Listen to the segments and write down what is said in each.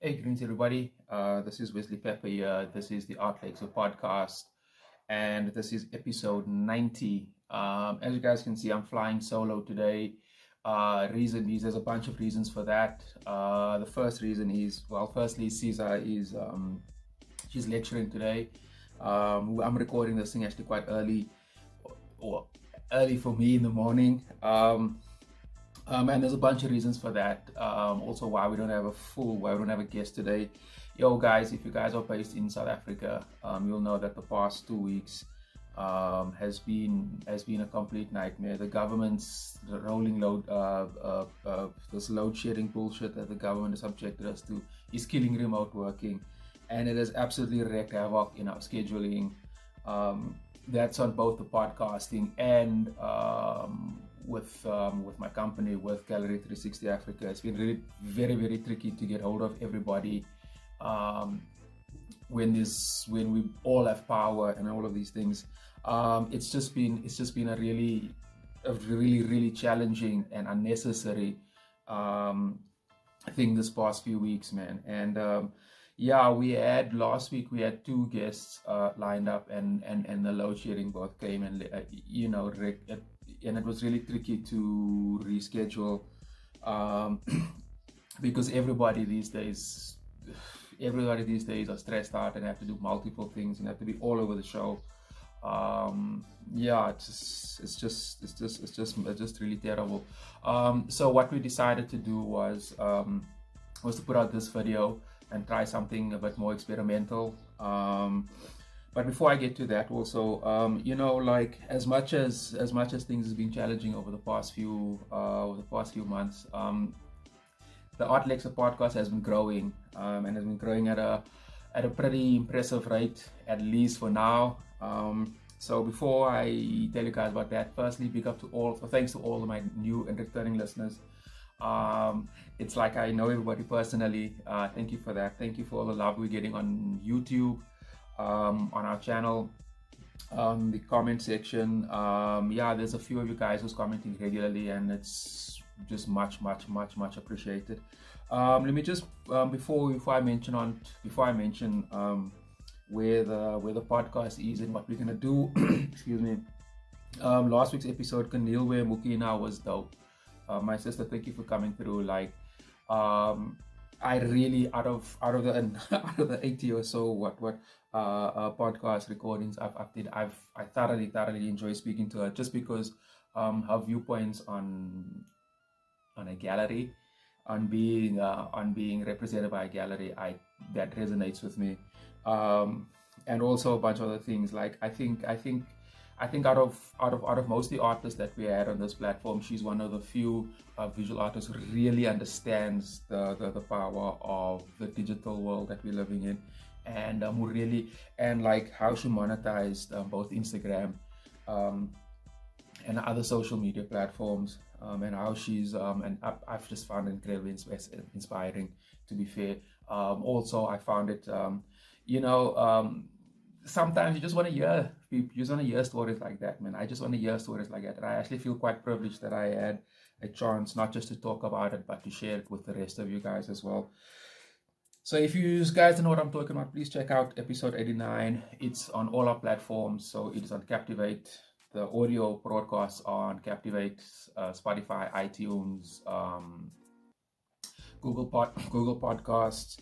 Hey, greetings everybody. This is Wesley Pepper here. This is the Artlexia podcast, and this is episode 90. As you guys can see, I'm flying solo today. Reason is, there's a bunch of reasons for that. The first reason is, well, firstly, Cesar is she's lecturing today. I'm recording this thing actually quite early, or early for me in the morning. And there's a bunch of reasons for that. Also, why we don't have a guest today. Yo, guys, if you guys are based in South Africa, you'll know that the past 2 weeks has been a complete nightmare. The government's rolling load, this load shedding bullshit that the government has subjected us to, is killing remote working, and it has absolutely wreaked havoc in our scheduling. That's on both the podcasting and with my company, with Gallery 360 Africa. It's been really very, very tricky to get hold of everybody when we all have power and all of these things. It's just been a really challenging and unnecessary thing this past few weeks, man. And last week we had two guests lined up, and the load sharing both came, and it was really tricky to reschedule because everybody these days are stressed out and have to do multiple things and have to be all over the show. It's just really terrible. So what we decided to do was to put out this video and try something a bit more experimental. But before I get to that, also, as much as things have been challenging over the past few months, the Artlexia podcast has been growing, and has been growing at a pretty impressive rate, at least for now. So before I tell you guys about that, firstly, thanks to all of my new and returning listeners. It's like I know everybody personally. Thank you for that. Thank you for all the love we're getting on YouTube. On our channel, the comment section, there's a few of you guys who's commenting regularly, and it's just much appreciated. Let me just before I mention where the podcast is and what we're gonna do. Excuse me. Last week's episode, Khanyiswa Mukina, was dope. My sister, thank you for coming through. I really out of the 80 or so podcast recordings I thoroughly enjoy speaking to her, just because her viewpoints on a gallery, on being represented by a gallery, that resonates with me, and also a bunch of other things. I think out of most of the artists that we had on this platform, she's one of the few visual artists who really understands the power of the digital world that we're living in, and how she monetized both Instagram and other social media platforms, and how she's and I've just found it incredibly inspiring, to be fair. Also, I found it, sometimes you just want to hear stories like that, man. I just want to hear stories like that, and I actually feel quite privileged that I had a chance not just to talk about it, but to share it with the rest of you guys as well. So if you guys don't know what I'm talking about, please check out episode 89. It's on all our platforms. So it is on Captivate. The audio broadcasts are on Captivate, Spotify, iTunes, Google Podcasts,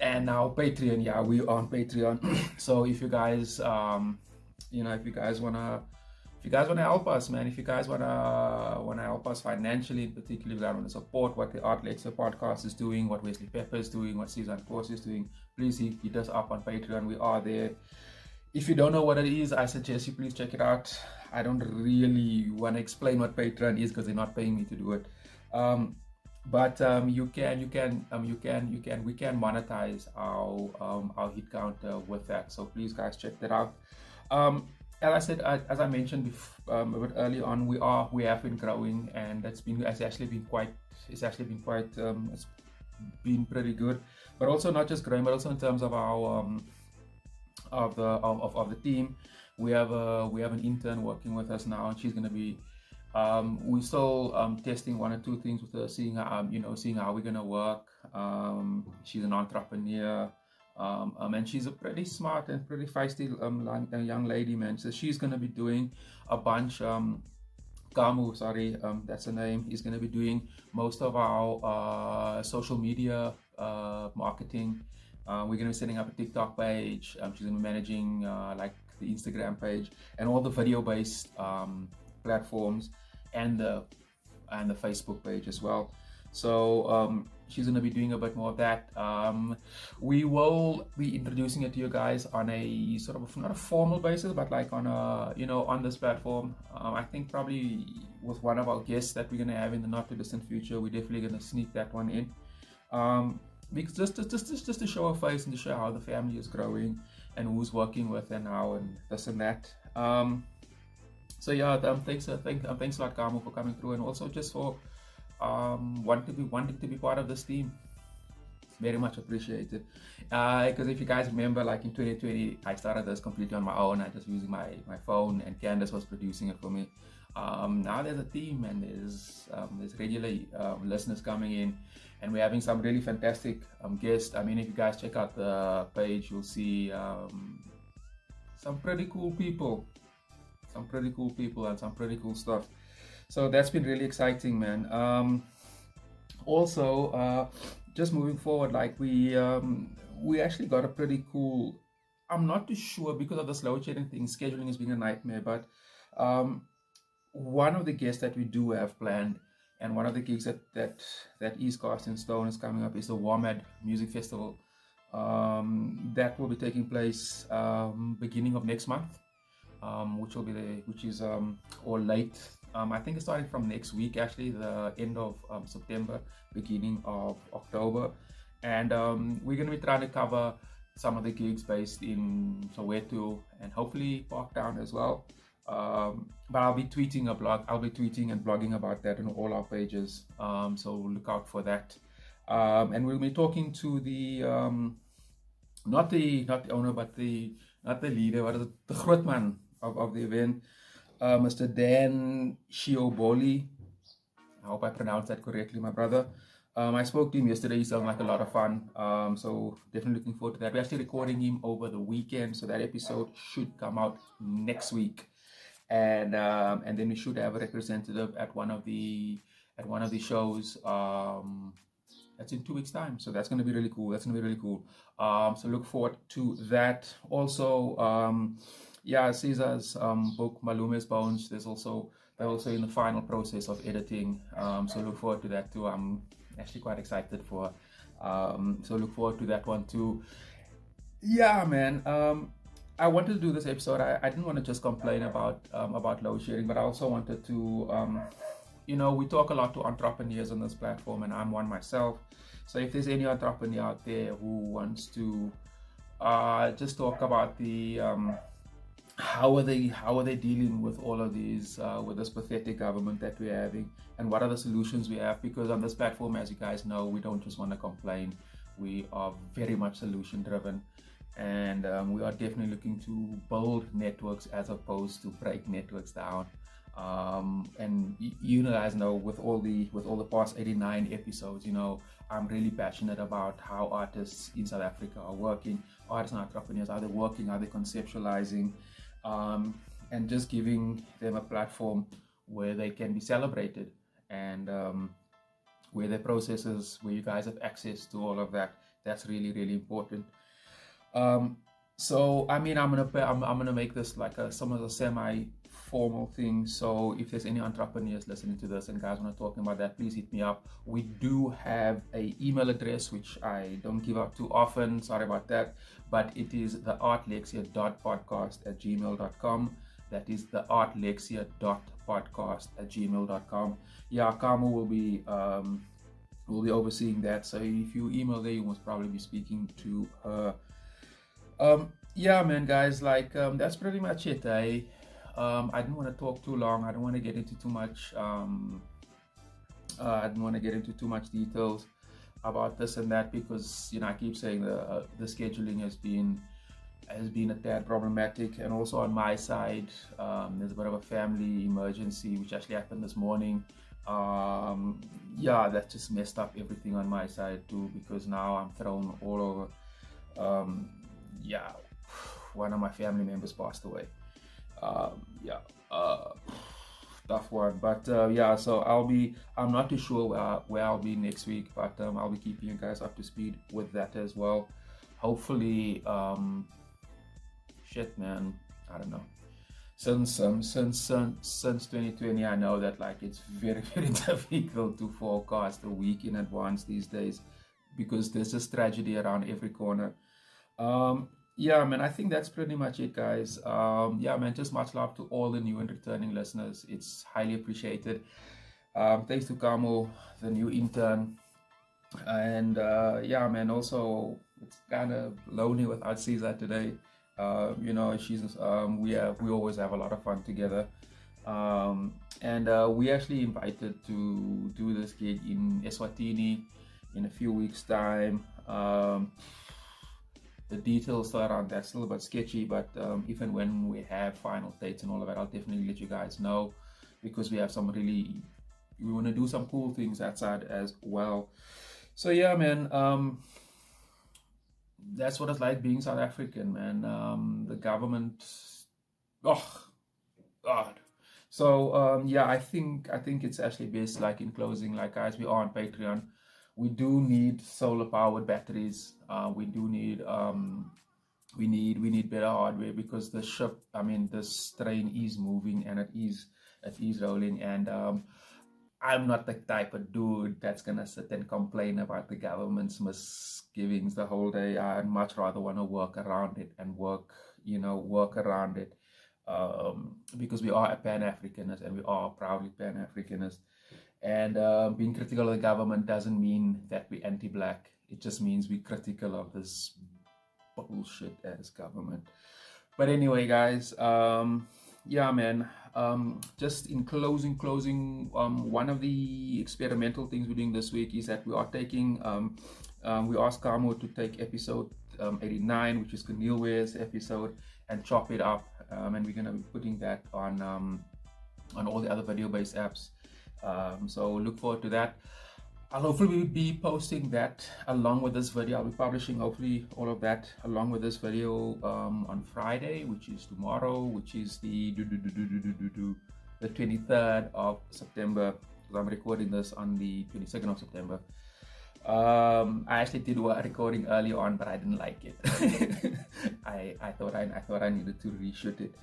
and now Patreon. Yeah, we are on Patreon. So if you guys wanna help us, man, if you guys wanna help us financially, in particular, if you guys wanna support what the Artlexia podcast is doing, what Wesley Pepper is doing, what Cezanne Corsi is doing, please hit us up on Patreon. We are there. If you don't know what it is, I suggest you please check it out. I don't really wanna explain what Patreon is, because they're not paying me to do it. But we can monetize our hit counter with that. So please, guys, check that out. As I mentioned a bit early on, we have been growing, and it's been pretty good. But also not just growing, but also in terms of our of the team. We have an intern working with us now, and she's going to be We're still testing one or two things with her, seeing how we're gonna work. She's an entrepreneur, and she's a pretty smart and pretty feisty young lady, man. So she's gonna be doing a bunch. Gamu, that's her name, is gonna be doing most of our social media marketing. We're gonna be setting up a TikTok page. She's gonna be managing the Instagram page and all the video-based platforms and the Facebook page as well. So she's going to be doing a bit more of that. We will be introducing it to you guys on a sort of not a formal basis, but like on a on this platform. I think probably with one of our guests that we're going to have in the not too distant future, we're definitely going to sneak that one in, because just to show a face and to show how the family is growing and who's working with and how and this and that. So yeah, thanks a lot, Carmo, for coming through, and also just for wanting to be part of this team. Very much appreciated. Because if you guys remember, like in 2020, I started this completely on my own. I just using my phone, and Candace was producing it for me. Now there's a team, and there's regular listeners coming in, and we're having some really fantastic guests. I mean, if you guys check out the page, you'll see some pretty cool people and some pretty cool stuff. So that's been really exciting, man. Also, just moving forward, like we actually got a pretty cool, I'm not too sure because of the slow chatting thing, scheduling has been a nightmare, but one of the guests that we do have planned, and one of the gigs that is cast in stone is coming up, is the WOMAD Music Festival. That will be taking place beginning of next month. I think it's starting from next week, actually, the end of September, beginning of October, and we're going to be trying to cover some of the gigs based in Soweto and hopefully Parktown as well. But I'll be tweeting and blogging about that on all our pages, so look out for that. And we'll be talking to the not the owner, but the leader, the groot man of the event, Mr. Dan Shioboli. I hope I pronounced that correctly, my brother. I spoke to him yesterday. He sounded like a lot of fun. So definitely looking forward to that. We're actually recording him over the weekend, so that episode should come out next week, and then we should have a representative at one of the shows. That's in 2 weeks' time, so that's going to be really cool. So look forward to that. Also, Cesar's book Malume's Bones. They're also in the final process of editing. So look forward to that too. I'm actually quite excited for. So look forward to that one too. Yeah, man. I wanted to do this episode. I didn't want to just complain about load sharing, but I also wanted to. We talk a lot to entrepreneurs on this platform, and I'm one myself. So if there's any entrepreneur out there who wants to just talk about the how are they dealing with all of these with this pathetic government that we're having, and what are the solutions we have? Because on this platform, as you guys know, we don't just want to complain. We are very much solution driven, and we are definitely looking to build networks as opposed to break networks down. And you guys know, with all the past 89 episodes, I'm really passionate about how artists in South Africa are working, artists and entrepreneurs, are they working, are they conceptualizing, and just giving them a platform where they can be celebrated, and where their processes, where you guys have access to all of that. That's really, really important. So I mean, I'm gonna make this like some of the semi-formal thing. So if there's any entrepreneurs listening to this and guys want to talk about that, please hit me up. We do have an email address which I don't give out too often. Sorry about that, but it is the artlexia.podcast@gmail.com. That is the artlexia.podcast@gmail.com. Yeah, Carmo will be overseeing that. So if you email there, you must probably be speaking to her. Yeah, man, guys, that's pretty much it. I didn't want to talk too long. I don't want to get into too much. I didn't want to get into too much details about this and that because I keep saying the scheduling has been has been a tad problematic, and also on my side there's a bit of a family emergency which actually happened this morning. Yeah, that just messed up everything on my side too, because now I'm thrown all over. Yeah, one of my family members passed away. Yeah, tough one, but yeah, so I'm not too sure where I'll be next week, but I'll be keeping you guys up to speed with that as well. Hopefully, shit, man, I don't know. Since 2020, I know that like it's very, very difficult to forecast a week in advance these days, because there's this tragedy around every corner. Yeah, man, I think that's pretty much it, guys. Yeah, man, just much love to all the new and returning listeners. It's highly appreciated. Thanks to Carmo, the new intern. And yeah, man, also it's kind of lonely without Cesar today. You know, she's we always have a lot of fun together. And we actually invited to do this gig in Eswatini in a few weeks' time. The details around that's still a bit sketchy, but if and when we have final dates and all of that, I'll definitely let you guys know, because we want to do some cool things outside as well. So yeah, man, that's what it's like being South African, man. The government, oh god. So yeah, I think it's actually best, like, in closing, like, guys, we are on Patreon. We do need solar powered batteries. We need better hardware, because the ship, I mean, this train is moving and it is rolling, and I'm not the type of dude that's gonna sit and complain about the government's misgivings the whole day. I'd much rather want to work around it and work around it, because we are Pan-Africanists, and we are proudly Pan-Africanists. And being critical of the government doesn't mean that we're anti-black. It just means we're critical of this bullshit as government. But anyway, guys, yeah, man, just in closing, one of the experimental things we're doing this week is that we are taking, we asked Carmo to take episode 89, which is Khanyiswa Mukina's episode, and chop it up. And we're going to be putting that on all the other video-based apps. So look forward to that. I'll hopefully be posting that along with this video. I'll be publishing hopefully all of that along with this video on Friday, which is tomorrow, which is the 23rd of September, because I'm recording this on the 22nd of September. I actually did a recording early on, but I didn't like it. I thought I needed to reshoot it.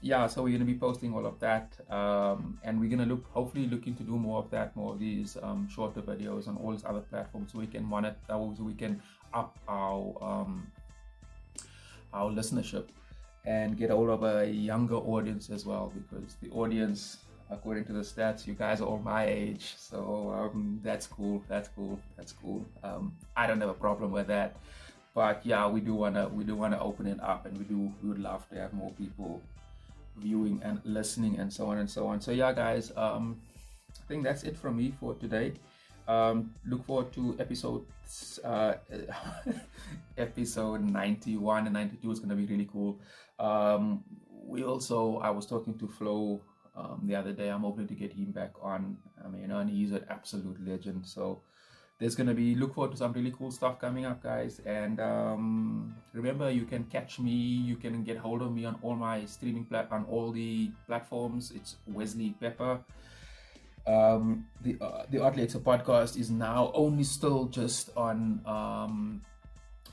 Yeah, so we're going to be posting all of that, and we're going to hopefully looking to do more of these shorter videos on all these other platforms, so we can monitor, so we can up our listenership and get all of a younger audience as well, because the audience, according to the stats, you guys are all my age, so that's cool. I don't have a problem with that. But yeah, we do wanna open it up, and we would love to have more people viewing and listening and so on and so on. So yeah, guys, I think that's it from me for today. Look forward to episodes episode 91 and 92 is gonna be really cool. I was talking to Flo the other day. I'm hoping to get him back on. I mean, and he's an absolute legend. So there's going to be, look forward to some really cool stuff coming up, guys. And remember, you can catch me, you can get hold of me on all my streaming on all the platforms. It's Wesley Pepper. The Artlexia podcast is now only still just on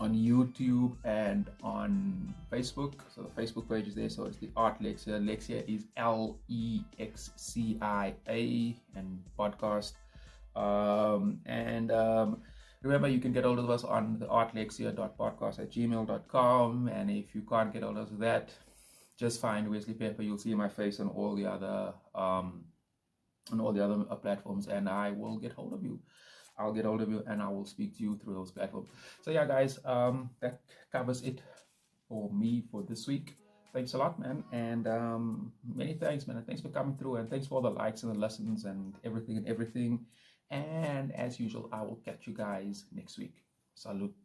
YouTube and on Facebook. So the Facebook page is there. So it's the Artlexia. Lexia is Lexia, and podcast. Remember, you can get hold of us on the artlexia.podcast@gmail.com, and if you can't get hold of that, just find Wesley Pepper. You'll see my face on all the other platforms, and I'll get hold of you, and I will speak to you through those platforms. So yeah, guys, that covers it for me for this week. Thanks a lot, man, and many thanks, man, and thanks for coming through, and thanks for all the likes and the lessons and everything. And as usual, I will catch you guys next week. Salud.